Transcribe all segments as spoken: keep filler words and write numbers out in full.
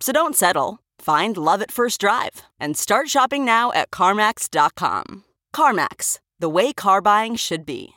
So don't settle. Find love at first drive and start shopping now at CarMax dot com. CarMax, the way car buying should be.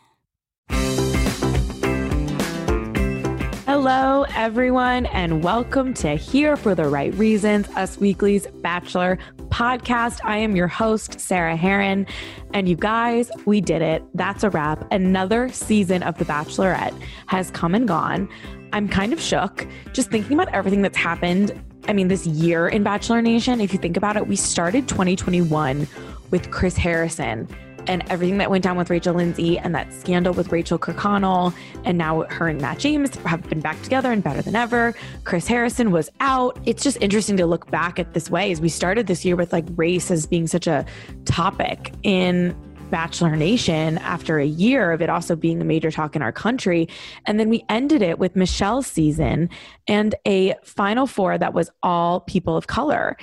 Hello, everyone, and welcome to Here for the Right Reasons, Us Weekly's Bachelor podcast. I am your host, Sarah Hearon, and you guys, we did it. That's a wrap. Another season of The Bachelorette has come and gone. I'm kind of shook just thinking about everything that's happened. I mean, this year in Bachelor Nation, if you think about it, we started twenty twenty-one with Chris Harrison and everything that went down with Rachel Lindsay and that scandal with Rachel Kirkconnell. And now her and Matt James have been back together and better than ever. Chris Harrison was out. It's just interesting to look back at this way as we started this year with like race as being such a topic in Bachelor Nation after a year of it also being a major talk in our country. And then we ended it with Michelle's season and a final four that was all people of color.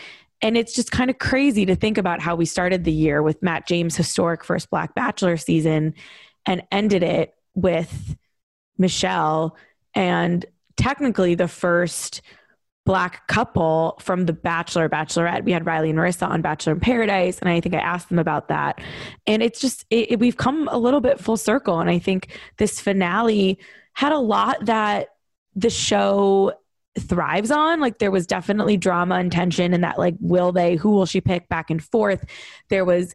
And it's just kind of crazy to think about how we started the year with Matt James' historic first Black Bachelor season and ended it with Michelle and technically the first Black couple from The Bachelor, Bachelorette. We had Riley and Marissa on Bachelor in Paradise, and I think I asked them about that. And it's just, it, it, we've come a little bit full circle. And I think this finale had a lot that the show thrives on. Like there was definitely drama and tension and that like, will they, who will she pick back and forth. There was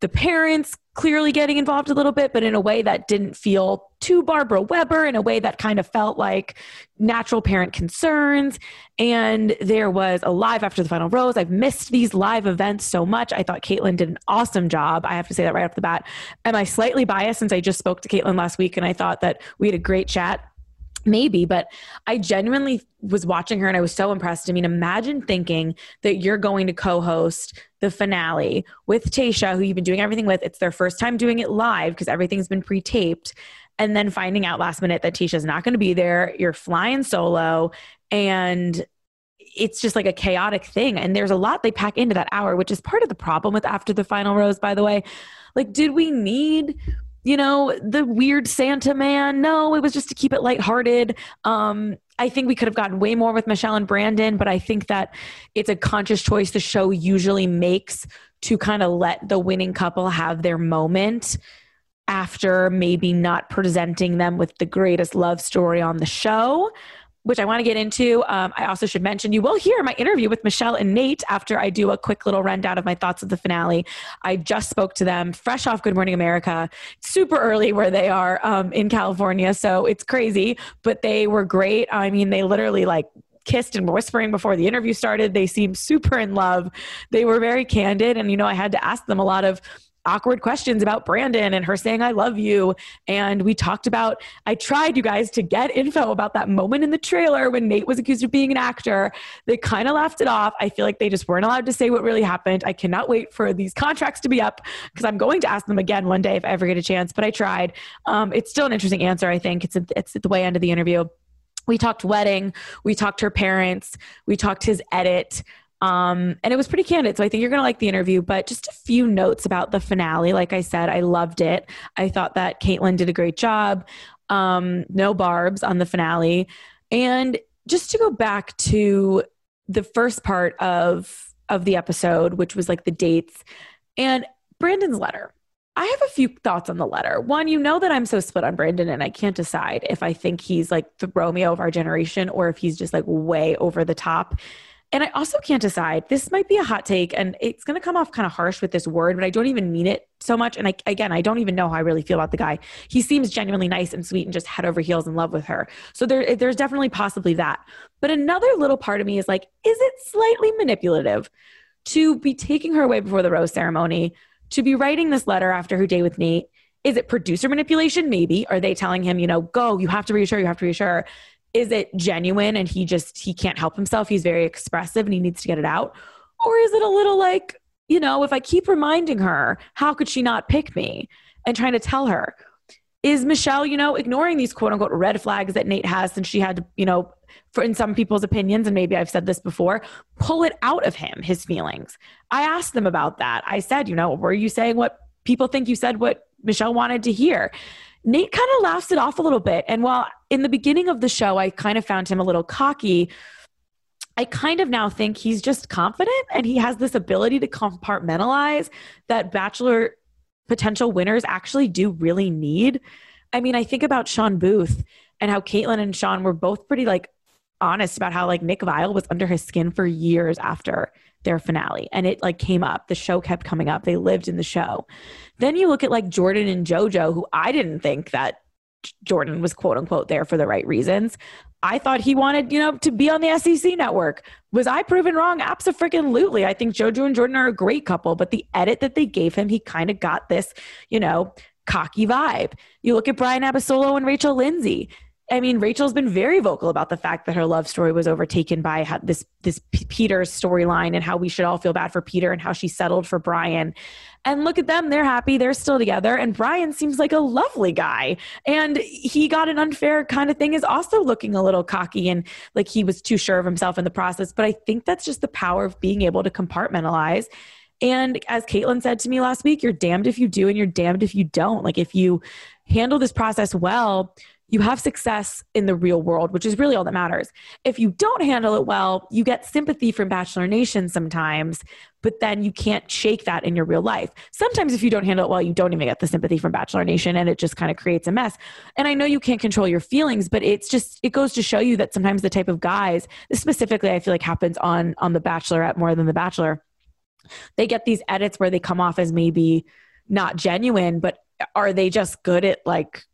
the parents clearly getting involved a little bit, but in a way that didn't feel too Barbara Weber, in a way that kind of felt like natural parent concerns. And there was a live after the final rose. I've missed these live events so much. I thought Caitlin did an awesome job. I have to say that right off the bat. Am I slightly biased since I just spoke to Caitlin last week and I thought that we had a great chat? Maybe, but I genuinely was watching her and I was so impressed. I mean, imagine thinking that you're going to co-host the finale with Tayshia, who you've been doing everything with. It's their first time doing it live because everything's been pre-taped. And then finding out last minute that Tasha's not going to be there. You're flying solo. And it's just like a chaotic thing. And there's a lot they pack into that hour, which is part of the problem with After the Final Rose, by the way. Like, did we need, you know, the weird Santa man? No, it was just to keep it lighthearted. Um, I think we could have gotten way more with Michelle and Brandon, but I think that it's a conscious choice the show usually makes to kind of let the winning couple have their moment after maybe not presenting them with the greatest love story on the show, which I want to get into. Um, I also should mention, you will hear my interview with Michelle and Nayte after I do a quick little rundown of my thoughts of the finale. I just spoke to them fresh off Good Morning America, super early where they are um, in California. So it's crazy, but they were great. I mean, they literally like kissed and were whispering before the interview started. They seemed super in love. They were very candid. And, you know, I had to ask them a lot of awkward questions about Brandon and her saying, I love you. And we talked about, I tried you guys to get info about that moment in the trailer when Nayte was accused of being an actor. They kind of laughed it off. I feel like they just weren't allowed to say what really happened. I cannot wait for these contracts to be up because I'm going to ask them again one day if I ever get a chance, but I tried. Um, it's still an interesting answer. I think it's, a, it's at the way end of the interview. We talked wedding. We talked her parents. We talked his edit. Um, and it was pretty candid. So I think you're going to like the interview, but just a few notes about the finale. Like I said, I loved it. I thought that Caitlin did a great job. Um, no barbs on the finale. And just to go back to the first part of, of the episode, which was like the dates and Brandon's letter. I have a few thoughts on the letter. One, you know that I'm so split on Brandon and I can't decide if I think he's like the Romeo of our generation or if he's just like way over the top. And I also can't decide. This might be a hot take, and it's going to come off kind of harsh with this word, but I don't even mean it so much. And I, again, I don't even know how I really feel about the guy. He seems genuinely nice and sweet and just head over heels in love with her. So there, there's definitely possibly that. But another little part of me is like, is it slightly manipulative to be taking her away before the rose ceremony, to be writing this letter after her day with Nate? Is it producer manipulation? Maybe. Are they telling him, you know, go, you have to reassure, you have to reassure. Is it genuine and he just, he can't help himself? He's very expressive and he needs to get it out. Or is it a little like, you know, if I keep reminding her, how could she not pick me, and trying to tell her? Is Michelle, you know, ignoring these quote unquote red flags that Nate has, since she had to, you know, for, in some people's opinions, and maybe I've said this before, pull it out of him, his feelings. I asked them about that. I said, you know, were you saying what people think you said, what Michelle wanted to hear? Nate kind of laughs it off a little bit. And while in the beginning of the show, I kind of found him a little cocky, I kind of now think he's just confident, and he has this ability to compartmentalize that Bachelor potential winners actually do really need. I mean, I think about Shawn Booth and how Caitlin and Shawn were both pretty like honest about how like Nick Viall was under his skin for years after their finale. And it like came up, the show kept coming up. They lived in the show. Then you look at like Jordan and JoJo, who I didn't think that Jordan was quote unquote there for the right reasons. I thought he wanted, you know, to be on the S E C network. Was I proven wrong? Abso-freaking-lutely. I think JoJo and Jordan are a great couple, but the edit that they gave him, he kind of got this, you know, cocky vibe. You look at Brian Abasolo and Rachel Lindsay. I mean, Rachel's been very vocal about the fact that her love story was overtaken by how this, this P- Peter's storyline, and how we should all feel bad for Peter, and how she settled for Brian. And look at them. They're happy. They're still together. And Brian seems like a lovely guy. And he got an unfair kind of thing, is also looking a little cocky and like he was too sure of himself in the process. But I think that's just the power of being able to compartmentalize. And as Caitlin said to me last week, you're damned if you do and you're damned if you don't. Like if you handle this process well, you have success in the real world, which is really all that matters. If you don't handle it well, you get sympathy from Bachelor Nation sometimes, but then you can't shake that in your real life. Sometimes if you don't handle it well, you don't even get the sympathy from Bachelor Nation, and it just kind of creates a mess. And I know you can't control your feelings, but it's just, it goes to show you that sometimes the type of guys, this specifically I feel like happens on, on The Bachelorette more than The Bachelor, they get these edits where they come off as maybe not genuine, but are they just good at like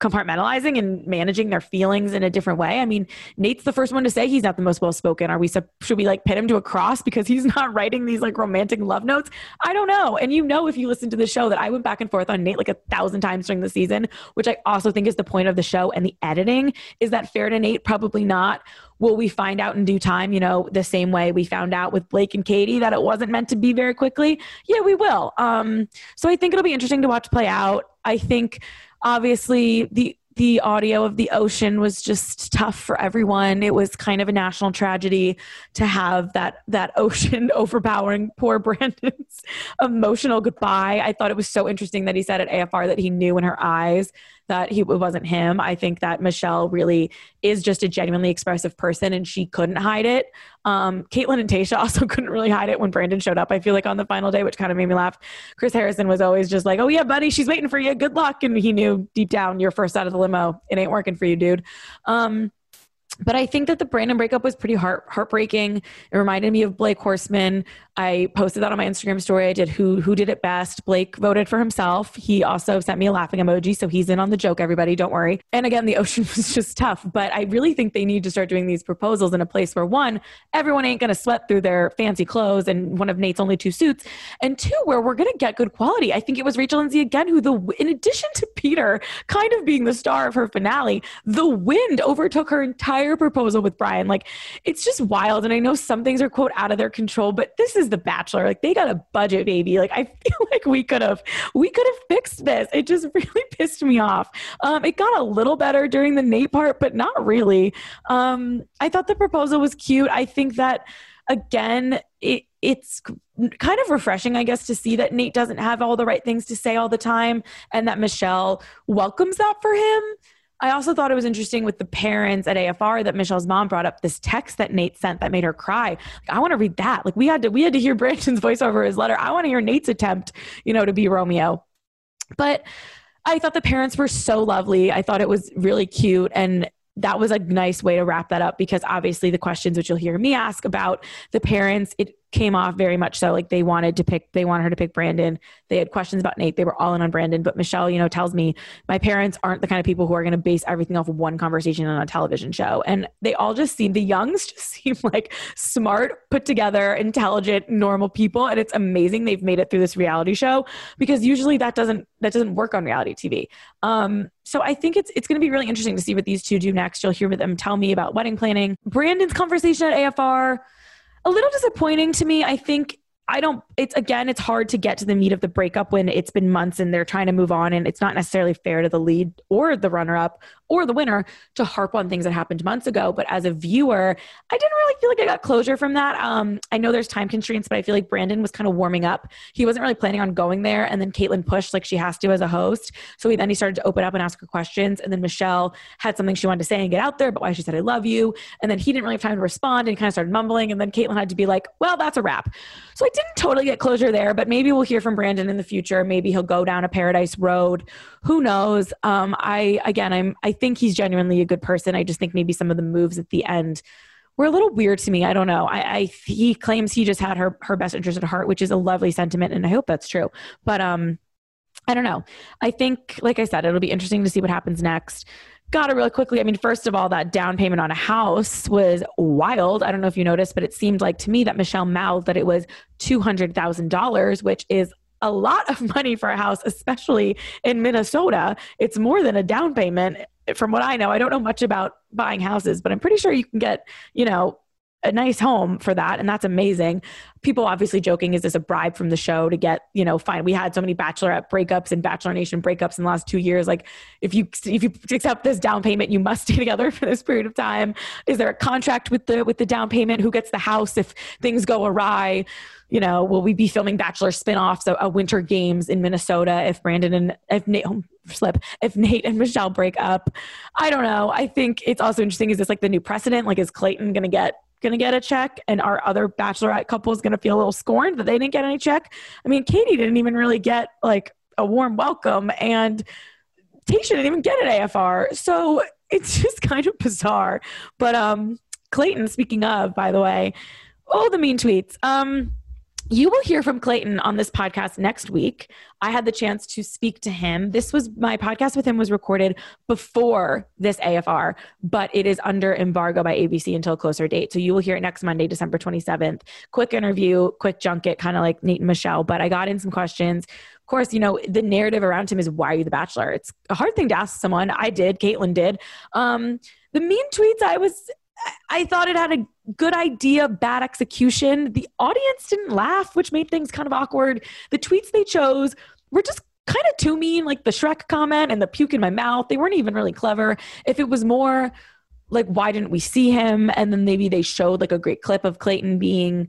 compartmentalizing and managing their feelings in a different way? I mean, Nate's the first one to say he's not the most well-spoken. Are we, should we like pin him to a cross because he's not writing these like romantic love notes? I don't know. And you know, if you listen to the show, that I went back and forth on Nate like a thousand times during the season, which I also think is the point of the show and the editing. Is that fair to Nate? Probably not. Will we find out in due time, you know, the same way we found out with Blake and Katie that it wasn't meant to be very quickly? Yeah, we will. Um, so I think it'll be interesting to watch play out. I think obviously the, the audio of the ocean was just tough for everyone. It was kind of a national tragedy to have that, that ocean overpowering poor Brandon's emotional goodbye. I thought it was so interesting that he said at A F R that he knew in her eyes that he, it wasn't him. I think that Michelle really is just a genuinely expressive person, and she couldn't hide it. Um, Caitlin and Tayshia also couldn't really hide it when Brandon showed up, I feel like, on the final day, which kind of made me laugh. Chris Harrison was always just like, oh yeah, buddy, she's waiting for you. Good luck. And he knew deep down, you're first out of the limo. It ain't working for you, dude. Um, But I think that the Brandon breakup was pretty heart heartbreaking. It reminded me of Blake Horstmann. I posted that on my Instagram story. I did who who did it best. Blake voted for himself. He also sent me a laughing emoji, so he's in on the joke, everybody. Don't worry. And again, the ocean was just tough. But I really think they need to start doing these proposals in a place where, one, everyone ain't going to sweat through their fancy clothes and one of Nate's only two suits, and two, where we're going to get good quality. I think it was Rachel Lindsay again who, the in addition to Peter kind of being the star of her finale, the wind overtook her entire proposal with Brian. Like, it's just wild. And I know some things are quote out of their control, but this is The Bachelor. Like, they got a budget, baby. Like, I feel like we could have, we could have fixed this. It just really pissed me off. Um, it got a little better during the Nate part, but not really. Um, I thought the proposal was cute. I think that, again, it, it's kind of refreshing, I guess, to see that Nate doesn't have all the right things to say all the time, and that Michelle welcomes that for him. I also thought it was interesting with the parents at A F R that Michelle's mom brought up this text that Nate sent that made her cry. Like, I want to read that. Like, we had to, we had to hear Brandon's voice over his letter. I want to hear Nate's attempt, you know, to be Romeo. But I thought the parents were so lovely. I thought it was really cute. And that was a nice way to wrap that up, because obviously the questions which you'll hear me ask about the parents, it came off very much so like they wanted to pick, they wanted her to pick Brandon. They had questions about Nate. They were all in on Brandon, but Michelle, you know, tells me my parents aren't the kind of people who are going to base everything off of one conversation on a television show. And they all just seem, the Youngs just seem like smart, put together, intelligent, normal people. And it's amazing they've made it through this reality show, because usually that doesn't, that doesn't work on reality T V. Um, So I think it's it's going to be really interesting to see what these two do next. You'll hear them tell me about wedding planning. Brandon's conversation at A F R, a little disappointing to me. I think I don't, it's again, it's hard to get to the meat of the breakup when it's been months and they're trying to move on, and it's not necessarily fair to the lead or the runner-up or the winner to harp on things that happened months ago. But as a viewer, I didn't really feel like I got closure from that. Um, I know there's time constraints, but I feel like Brandon was kind of warming up. He wasn't really planning on going there. And then Caitlin pushed like she has to as a host. So he, then he started to open up and ask her questions. And then Michelle had something she wanted to say and get out there, but why she said, I love you. And then he didn't really have time to respond and kind of started mumbling. And then Caitlin had to be like, well, that's a wrap. So I didn't totally get closure there, but maybe we'll hear from Brandon in the future. Maybe he'll go down a paradise road. Who knows? Um, I, again, I'm, I think he's genuinely a good person. I just think maybe some of the moves at the end were a little weird to me. I don't know. I, I he claims he just had her, her best interest at heart, which is a lovely sentiment. And I hope that's true. But, um, I don't know. I think, like I said, it'll be interesting to see what happens next. Got it really quickly. I mean, first of all, that down payment on a house was wild. I don't know if you noticed, but it seemed like to me that Michelle mouthed that it was two hundred thousand dollars, which is a lot of money for a house, especially in Minnesota. It's more than a down payment. From what I know, I don't know much about buying houses, but I'm pretty sure you can get, you know, a nice home for that. And that's amazing. People obviously joking, is this a bribe from the show to get, you know, fine. We had so many Bachelorette breakups and Bachelor Nation breakups in the last two years. Like if you, if you accept this down payment, you must stay together for this period of time. Is there a contract with the, with the down payment? Who gets the house if things go awry? You know, will we be filming Bachelor spinoffs, a, a Winter Games in Minnesota if Brandon and if Nate oh, slip, if Nate and Michelle break up? I don't know. I think it's also interesting. Is this like the new precedent? Like, is Clayton going to get, going to get a check? And our other Bachelorette couples going to feel a little scorned that they didn't get any check? I mean, Katie didn't even really get like a warm welcome, and Tayshia didn't even get an A F R. So it's just kind of bizarre. But um, Clayton, speaking of, by the way, all the mean tweets. Um, You will hear from Clayton on this podcast next week. I had the chance to speak to him. This was my podcast with him was recorded before this A F R, but it is under embargo by A B C until a closer date. So you will hear it next Monday, December twenty-seventh. Quick interview, quick junket, kind of like Nate and Michelle, but I got in some questions. Of course, you know, the narrative around him is, why are you the Bachelor? It's a hard thing to ask someone. I did. Caitlin did. Um, the mean tweets, I was... I thought it had a good idea, bad execution. The audience didn't laugh, which made things kind of awkward. The tweets they chose were just kind of too mean, like the Shrek comment and the puke in my mouth. They weren't even really clever. If it was more like, why didn't we see him? And then maybe they showed like a great clip of Clayton being,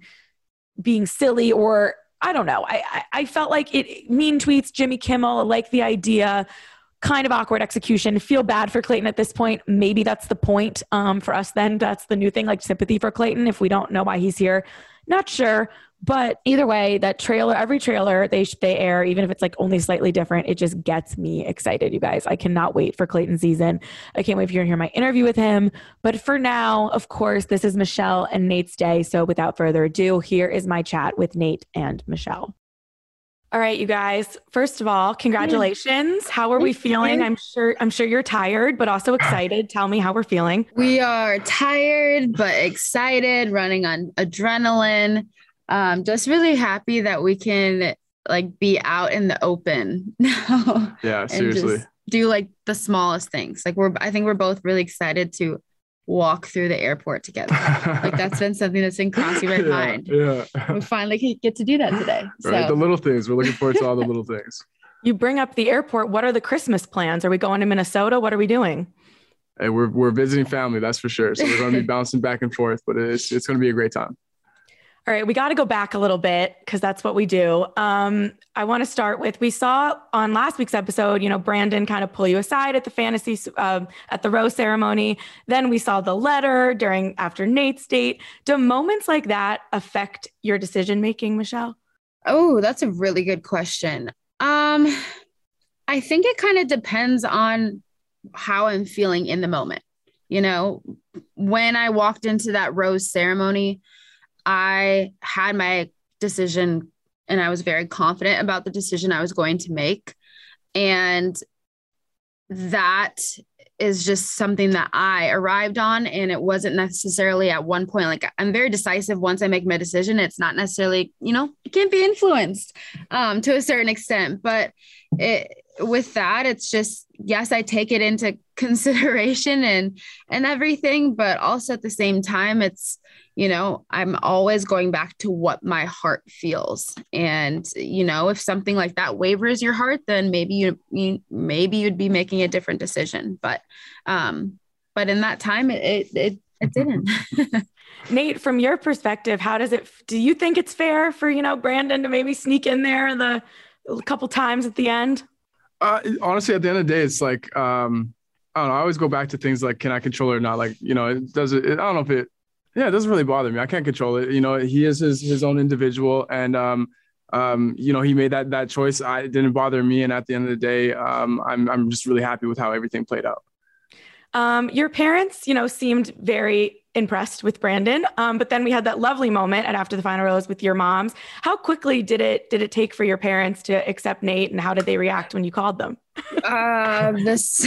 being silly, or I don't know. I, I, I felt like it mean tweets, Jimmy Kimmel, like the idea, kind of awkward execution. Feel bad for Clayton at this point. Maybe that's the point um, for us then. That's the new thing, like sympathy for Clayton if we don't know why he's here. Not sure. But either way, that trailer, every trailer they they air, even if it's like only slightly different, it just gets me excited, you guys. I cannot wait for Clayton season. I can't wait for you to hear my interview with him. But for now, of course, this is Michelle and Nate's day. So without further ado, here is my chat with Nate and Michelle. All right, you guys. First of all, congratulations. How are we feeling? I'm sure I'm sure you're tired, but also excited. Tell me how we're feeling. We are tired, but excited, running on adrenaline. Um, just really happy that we can like be out in the open now. Yeah, seriously. Just do like the smallest things. Like we're I think we're both really excited to walk through the airport together. Like that's been something that's been crossing my yeah, mind. Yeah. We finally get to do that today. So. Right, the little things. We're looking forward to all the little things. You bring up the airport. What are the Christmas plans? Are we going to Minnesota? What are we doing? Hey, we're we're visiting family, that's for sure. So we're going to be bouncing back and forth, but it's it's going to be a great time. All right, we got to go back a little bit because that's what we do. Um, I want to start with, we saw on last week's episode, you know, Brandon kind of pull you aside at the fantasy, um, at the rose ceremony. Then we saw the letter during after Nate's date. Do moments like that affect your decision-making, Michelle? Oh, that's a really good question. Um, I think it kind of depends on how I'm feeling in the moment. You know, when I walked into that rose ceremony, I had my decision and I was very confident about the decision I was going to make. And that is just something that I arrived on. And it wasn't necessarily at one point, like, I'm very decisive. Once I make my decision, it's not necessarily, you know, it can't be influenced um, to a certain extent, but it, with that, it's just, yes, I take it into consideration and, and everything, but also at the same time, it's, you know, I'm always going back to what my heart feels. And, you know, if something like that wavers your heart, then maybe you, you maybe you'd be making a different decision. But, um, but in that time, it, it, it, it didn't. Nate, from your perspective, how does it, do you think it's fair for, you know, Brandon to maybe sneak in there the a couple times at the end? Uh, honestly, at the end of the day, it's like, um, I don't know. I always go back to things like, can I control it or not? Like, you know, it doesn't, it, I don't know if it, yeah, it doesn't really bother me. I can't control it. You know, he is his, his own individual. And, um, um, you know, he made that, that choice. I, it didn't bother me. And at the end of the day, um, I'm, I'm just really happy with how everything played out. Um, your parents, you know, seemed very impressed with Brandon. Um, but then we had that lovely moment at After the Final Rose with your moms. How quickly did it did it take for your parents to accept Nate, and how did they react when you called them? uh, this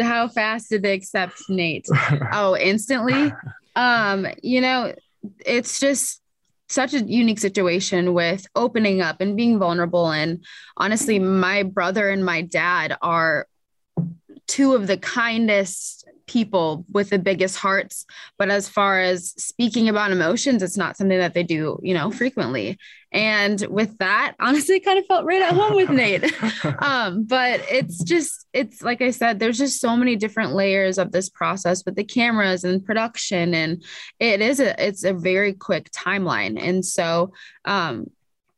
how fast did they accept Nate? Oh, instantly. Um, you know, it's just such a unique situation with opening up and being vulnerable. And honestly, my brother and my dad are two of the kindest people with the biggest hearts. But as far as speaking about emotions, it's not something that they do, you know, frequently. And with that, honestly, kind of felt right at home with Nate. Um, but it's just, it's like I said, there's just so many different layers of this process with the cameras and production. And it is a, it's a very quick timeline. And so, um,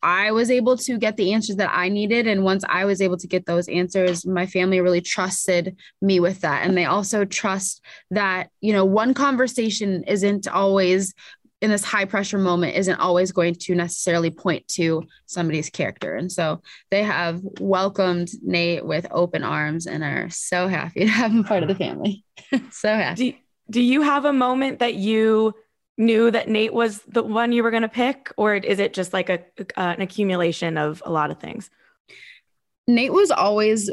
I was able to get the answers that I needed. And once I was able to get those answers, my family really trusted me with that. And they also trust that, you know, one conversation isn't always in this high pressure moment isn't always going to necessarily point to somebody's character. And so they have welcomed Nate with open arms and are so happy to have him part of the family. So happy. Do, do you have a moment that you knew that Nate was the one you were going to pick, or is it just like a, uh, an accumulation of a lot of things? Nate was always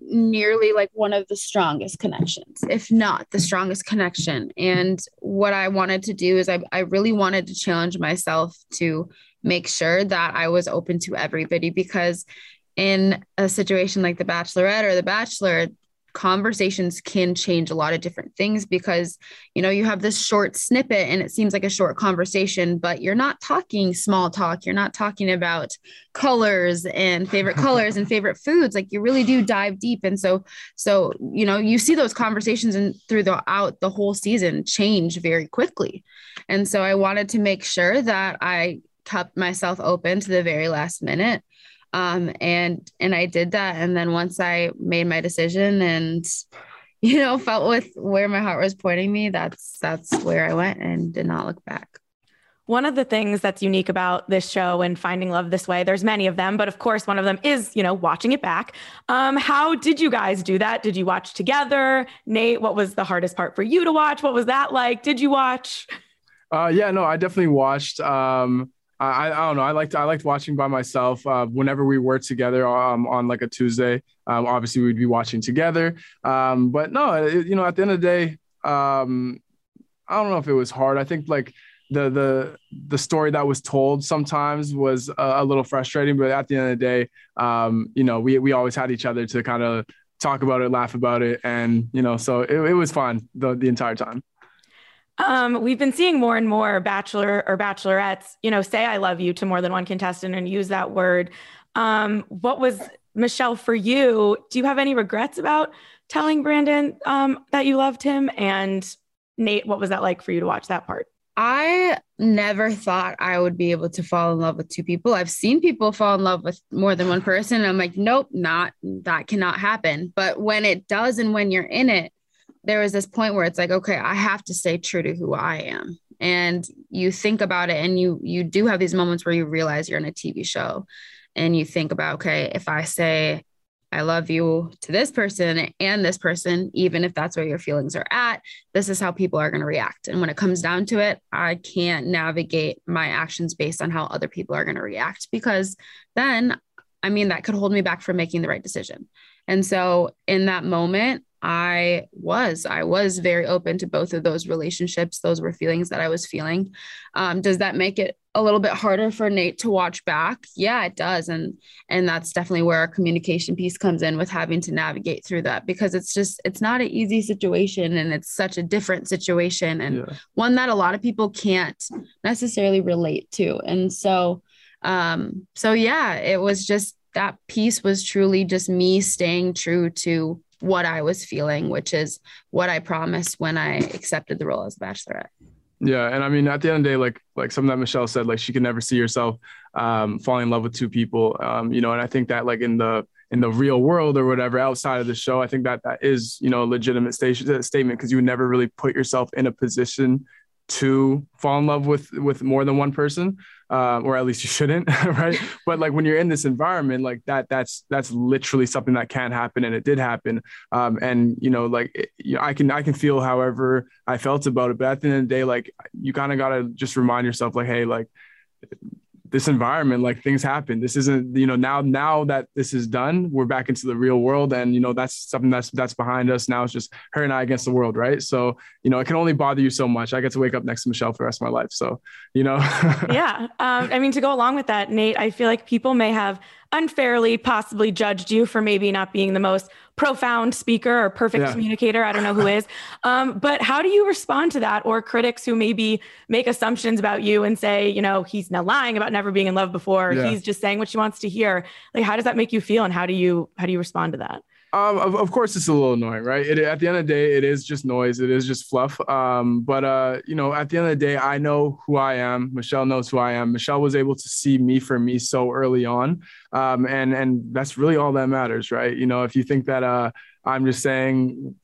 nearly like one of the strongest connections, if not the strongest connection. And what I wanted to do is I, I really wanted to challenge myself to make sure that I was open to everybody, because in a situation like The Bachelorette or The Bachelor, conversations can change a lot of different things, because, you know, you have this short snippet and it seems like a short conversation, but you're not talking small talk. You're not talking about colors and favorite colors and favorite foods. Like, you really do dive deep. And so, so, you know, you see those conversations and throughout the whole season change very quickly. And so I wanted to make sure that I kept myself open to the very last minute. Um, and, and I did that. And then once I made my decision and, you know, felt with where my heart was pointing me, that's, that's where I went and did not look back. One of the things that's unique about this show and finding love this way, there's many of them, but of course, one of them is, you know, watching it back. Um, how did you guys do that? Did you watch together? Nate, what was the hardest part for you to watch? What was that like? Did you watch? Uh, yeah, no, I definitely watched, um, I, I don't know. I liked I liked watching by myself. Uh, whenever we were together um, on like a Tuesday, um, obviously we'd be watching together. Um, but no, it, you know, at the end of the day, um, I don't know if it was hard. I think like the the the story that was told sometimes was a, a little frustrating. But at the end of the day, um, you know, we we always had each other to kind of talk about it, laugh about it, and you know, so it, it was fun the the entire time. Um, we've been seeing more and more bachelor or bachelorettes, you know, say I love you to more than one contestant and use that word. Um, what was, Michelle, for you, do you have any regrets about telling Brandon um, that you loved him? And Nate, what was that like for you to watch that part? I never thought I would be able to fall in love with two people. I've seen people fall in love with more than one person. And I'm like, nope, not, that cannot happen. But when it does, and when you're in it, there was this point where it's like, okay, I have to stay true to who I am. And you think about it, and you, you do have these moments where you realize you're in a T V show and you think about, okay, if I say I love you to this person and this person, even if that's where your feelings are at. This is how people are going to react. And when it comes down to it, I can't navigate my actions based on how other people are going to react, because then, I mean, that could hold me back from making the right decision. And so in that moment, I was, I was very open to both of those relationships. Those were feelings that I was feeling. Um, does that make it a little bit harder for Nate to watch back? Yeah, it does. And, and that's definitely where our communication piece comes in, with having to navigate through that, because it's just, it's not an easy situation, and it's such a different situation, and yeah. one that a lot of people can't necessarily relate to. And so, um, so yeah, it was just, that piece was truly just me staying true to what I was feeling, which is what I promised when I accepted the role as the Bachelorette. Yeah. And I mean, at the end of the day, like, like something that Michelle said, like she could never see herself um, falling in love with two people, um, you know, and I think that like in the, in the real world or whatever, outside of the show, I think that that is, you know, a legitimate station, statement, because you would never really put yourself in a position to fall in love with, with more than one person, uh, or at least you shouldn't. Right. But like when you're in this environment like that, that's, that's literally something that can happen. And it did happen. Um, and you know, like it, you know, I can, I can feel however I felt about it, but at the end of the day, like you kind of got to just remind yourself like, hey, like this environment, like things happen. This isn't, you know, now, now that this is done, we're back into the real world. And, you know, that's something that's, that's behind us. Now it's just her and I against the world. Right. So, you know, it can only bother you so much. I get to wake up next to Michelle for the rest of my life. So, you know, yeah. Um, I mean, to go along with that, Nate, I feel like people may have unfairly possibly judged you for maybe not being the most profound speaker or perfect yeah. communicator. I don't know who is. Um, but how do you respond to that, or critics who maybe make assumptions about you and say, you know, he's now lying about never being in love before. Yeah. He's just saying what she wants to hear. Like, how does that make you feel, and how do you, how do you respond to that? Um, of, of course it's a little annoying, right? It, at the end of the day, it is just noise. It is just fluff. Um, but, uh, you know, at the end of the day, I know who I am. Michelle knows who I am. Michelle was able to see me for me so early on. Um, and, and that's really all that matters, right? You know, if you think that, uh, I'm just saying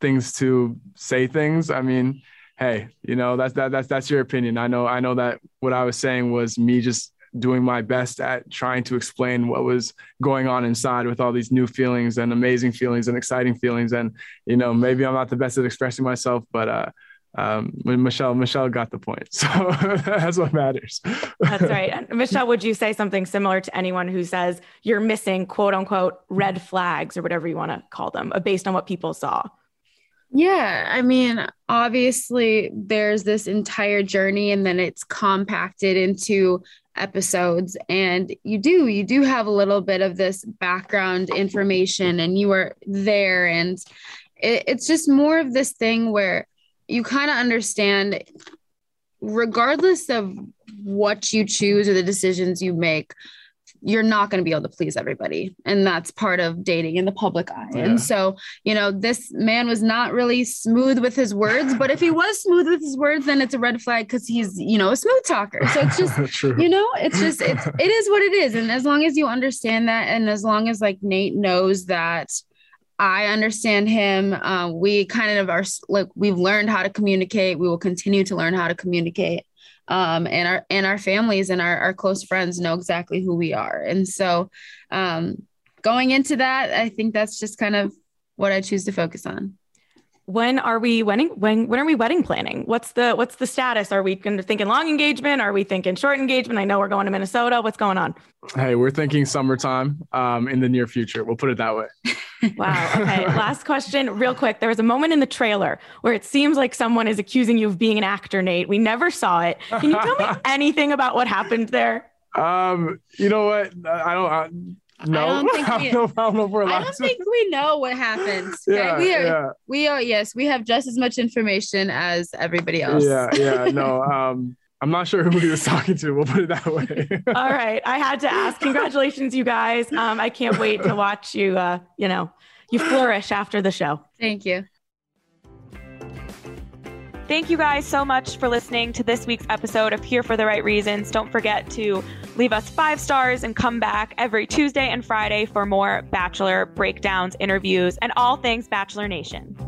things to say things, I mean, hey, you know, that's, that, that's, that's your opinion. I know, I know that what I was saying was me just doing my best at trying to explain what was going on inside, with all these new feelings and amazing feelings and exciting feelings. And, you know, maybe I'm not the best at expressing myself, but, uh, um, Michelle, Michelle got the point. So that's what matters. That's right. And Michelle, would you say something similar to anyone who says you're missing quote unquote red flags, or whatever you want to call them, based on what people saw? Yeah. I mean, obviously there's this entire journey, and then it's compacted into episodes, and you do, you do have a little bit of this background information, and you are there. And it, it's just more of this thing where you kind of understand, regardless of what you choose or the decisions you make, you're not going to be able to please everybody. And that's part of dating in the public eye. Yeah. And so, you know, this man was not really smooth with his words, but if he was smooth with his words, then it's a red flag, because he's, you know, a smooth talker. So it's just, you know, it's just, it's, it is what it is. And as long as you understand that, and as long as like Nate knows that I understand him, uh, we kind of are like, we've learned how to communicate. We will continue to learn how to communicate. Um, and our, and our families and our, our close friends know exactly who we are. And so, um, going into that, I think that's just kind of what I choose to focus on. When are we wedding? When, when are we wedding planning? What's the, what's the status? Are we going to thinking long engagement? Are we thinking short engagement? I know we're going to Minnesota. What's going on? Hey, we're thinking summertime, um, in the near future. We'll put it that way. Wow. Okay. Last question real quick. There was a moment in the trailer where it seems like someone is accusing you of being an actor, Nate. We never saw it. Can you tell me anything about what happened there? Um, you know what? I don't, I, No, I don't think we, I don't, I don't know, I don't think we know what happens. Okay? Yeah, we are, yeah. we are, yes, we have just as much information as everybody else. Yeah, yeah, no, um, I'm not sure who he was talking to. We'll put it that way. All right, I had to ask. Congratulations, you guys. Um, I can't wait to watch you. Uh, you know, you flourish after the show. Thank you. Thank you guys so much for listening to this week's episode of Here for the Right Reasons. Don't forget to leave us five stars and come back every Tuesday and Friday for more Bachelor breakdowns, interviews, and all things Bachelor Nation.